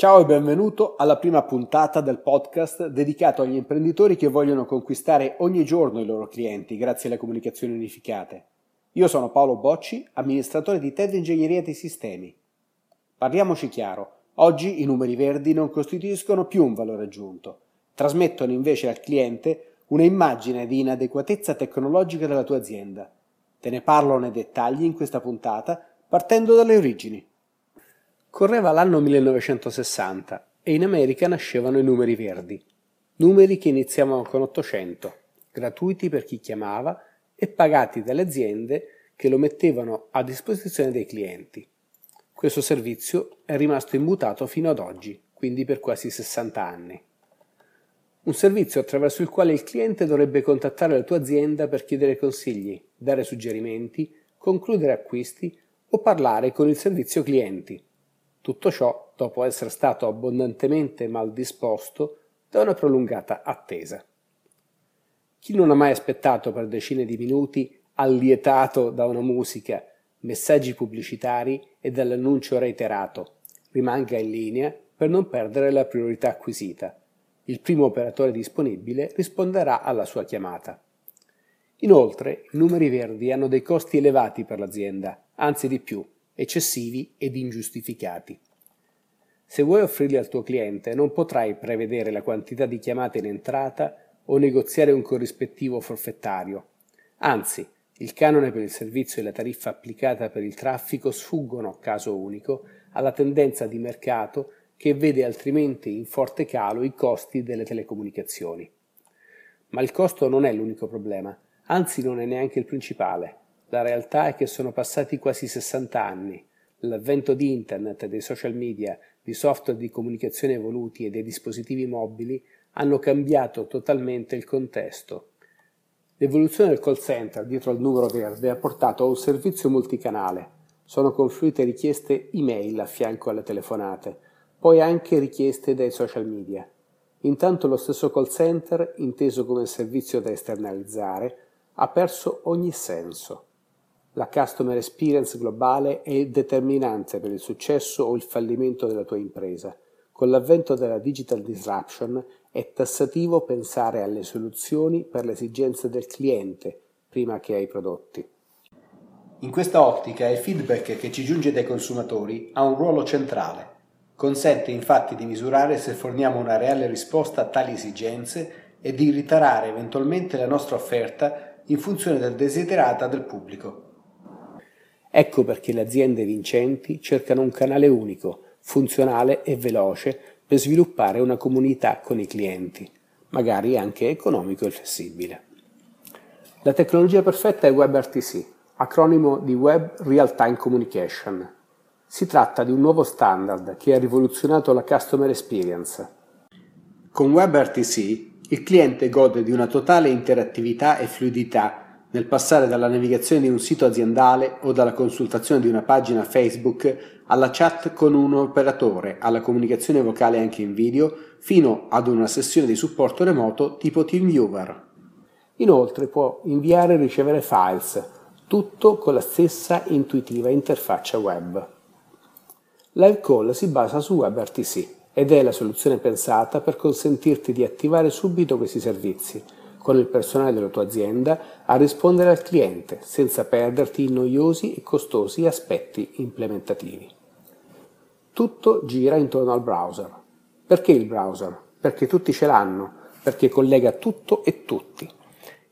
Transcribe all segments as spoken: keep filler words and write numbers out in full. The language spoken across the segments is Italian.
Ciao e benvenuto alla prima puntata del podcast dedicato agli imprenditori che vogliono conquistare ogni giorno i loro clienti grazie alle comunicazioni unificate. Io sono Paolo Bocci, amministratore di TED Ingegneria dei Sistemi. Parliamoci chiaro, oggi i numeri verdi non costituiscono più un valore aggiunto, trasmettono invece al cliente una immagine di inadeguatezza tecnologica della tua azienda. Te ne parlo nei dettagli in questa puntata partendo dalle origini. Correva l'anno millenovecentosessanta e in America nascevano i numeri verdi, numeri che iniziavano con ottocento, gratuiti per chi chiamava e pagati dalle aziende che lo mettevano a disposizione dei clienti. Questo servizio è rimasto immutato fino ad oggi, quindi per quasi sessanta anni. Un servizio attraverso il quale il cliente dovrebbe contattare la tua azienda per chiedere consigli, dare suggerimenti, concludere acquisti o parlare con il servizio clienti. Tutto ciò dopo essere stato abbondantemente mal disposto da una prolungata attesa. Chi non ha mai aspettato per decine di minuti, allietato da una musica, messaggi pubblicitari e dall'annuncio reiterato, rimanga in linea per non perdere la priorità acquisita. Il primo operatore disponibile risponderà alla sua chiamata. Inoltre, i numeri verdi hanno dei costi elevati per l'azienda, anzi di più. Eccessivi ed ingiustificati. Se vuoi offrirli al tuo cliente, non potrai prevedere la quantità di chiamate in entrata o negoziare un corrispettivo forfettario. Anzi, il canone per il servizio e la tariffa applicata per il traffico sfuggono, caso unico, alla tendenza di mercato che vede altrimenti in forte calo i costi delle telecomunicazioni. Ma il costo non è l'unico problema, anzi non è neanche il principale. La realtà è che sono passati quasi sessanta anni. L'avvento di internet, dei social media, di software di comunicazione evoluti e dei dispositivi mobili hanno cambiato totalmente il contesto. L'evoluzione del call center dietro al numero verde ha portato a un servizio multicanale. Sono confluite richieste email a fianco alle telefonate, poi anche richieste dai social media. Intanto lo stesso call center, inteso come servizio da esternalizzare, ha perso ogni senso. La customer experience globale è determinante per il successo o il fallimento della tua impresa. Con l'avvento della digital disruption è tassativo pensare alle soluzioni per le esigenze del cliente prima che ai prodotti. In questa ottica il feedback che ci giunge dai consumatori ha un ruolo centrale. Consente infatti di misurare se forniamo una reale risposta a tali esigenze e di ritarare eventualmente la nostra offerta in funzione del desiderata del pubblico. Ecco perché le aziende vincenti cercano un canale unico, funzionale e veloce per sviluppare una comunità con i clienti, magari anche economico e flessibile. La tecnologia perfetta è WebRTC, acronimo di Web Real Time Communication. Si tratta di un nuovo standard che ha rivoluzionato la customer experience. Con WebRTC il cliente gode di una totale interattività e fluidità nel passare dalla navigazione di un sito aziendale o dalla consultazione di una pagina Facebook alla chat con un operatore, alla comunicazione vocale anche in video, fino ad una sessione di supporto remoto tipo TeamViewer. Inoltre può inviare e ricevere files, tutto con la stessa intuitiva interfaccia web. LiveCall si basa su WebRTC ed è la soluzione pensata per consentirti di attivare subito questi servizi, con il personale della tua azienda a rispondere al cliente senza perderti in noiosi e costosi aspetti implementativi. Tutto gira intorno al browser. Perché il browser? Perché tutti ce l'hanno, perché collega tutto e tutti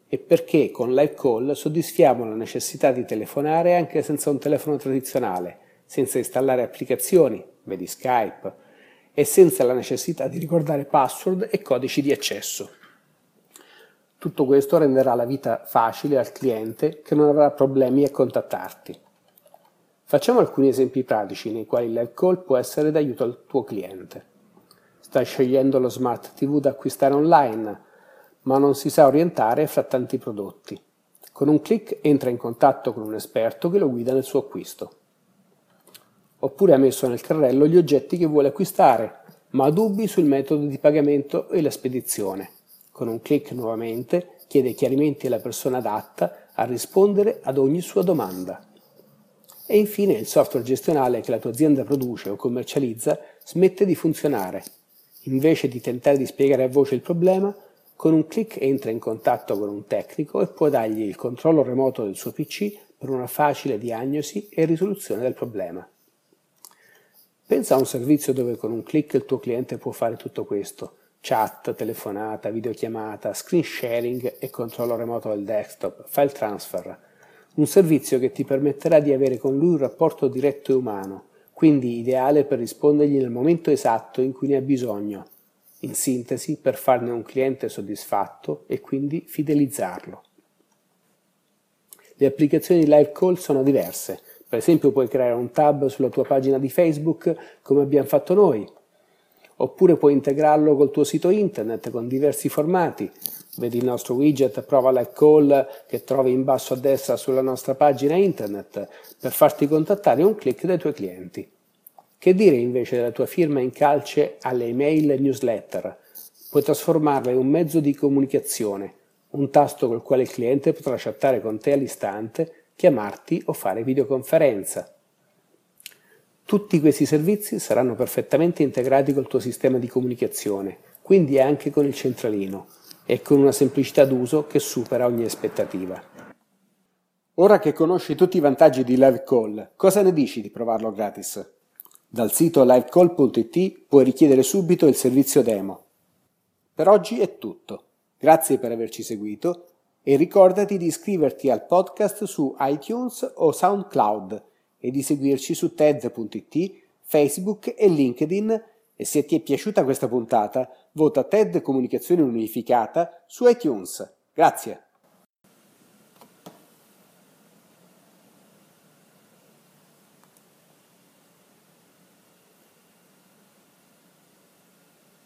e perché con LiveCall soddisfiamo la necessità di telefonare anche senza un telefono tradizionale, senza installare applicazioni, vedi Skype, e senza la necessità di ricordare password e codici di accesso. Tutto questo renderà la vita facile al cliente che non avrà problemi a contattarti. Facciamo alcuni esempi pratici nei quali LiveCall può essere d'aiuto al tuo cliente. Stai scegliendo lo Smart ti vu da acquistare online, ma non si sa orientare fra tanti prodotti. Con un click entra in contatto con un esperto che lo guida nel suo acquisto. Oppure ha messo nel carrello gli oggetti che vuole acquistare, ma ha dubbi sul metodo di pagamento e la spedizione. Con un click nuovamente chiede chiarimenti alla persona adatta a rispondere ad ogni sua domanda. E infine il software gestionale che la tua azienda produce o commercializza smette di funzionare. Invece di tentare di spiegare a voce il problema, con un clic entra in contatto con un tecnico e può dargli il controllo remoto del suo P C per una facile diagnosi e risoluzione del problema. Pensa a un servizio dove con un clic il tuo cliente può fare tutto questo: chat, telefonata, videochiamata, screen sharing e controllo remoto del desktop, file transfer. Un servizio che ti permetterà di avere con lui un rapporto diretto e umano, quindi ideale per rispondergli nel momento esatto in cui ne ha bisogno. In sintesi, per farne un cliente soddisfatto e quindi fidelizzarlo. Le applicazioni di LiveCall sono diverse. Per esempio puoi creare un tab sulla tua pagina di Facebook, come abbiamo fatto noi. Oppure puoi integrarlo col tuo sito internet con diversi formati. Vedi il nostro widget Prova LiveCall che trovi in basso a destra sulla nostra pagina internet per farti contattare un click dai tuoi clienti. Che dire invece della tua firma in calce alle email e newsletter? Puoi trasformarla in un mezzo di comunicazione, un tasto col quale il cliente potrà chattare con te all'istante, chiamarti o fare videoconferenza. Tutti questi servizi saranno perfettamente integrati col tuo sistema di comunicazione, quindi anche con il centralino, e con una semplicità d'uso che supera ogni aspettativa. Ora che conosci tutti i vantaggi di LiveCall, cosa ne dici di provarlo gratis? Dal sito livecall punto it puoi richiedere subito il servizio demo. Per oggi è tutto. Grazie per averci seguito e ricordati di iscriverti al podcast su iTunes o SoundCloud e di seguirci su TED punto it, Facebook e LinkedIn. E se ti è piaciuta questa puntata, vota TED Comunicazione Unificata su iTunes. Grazie!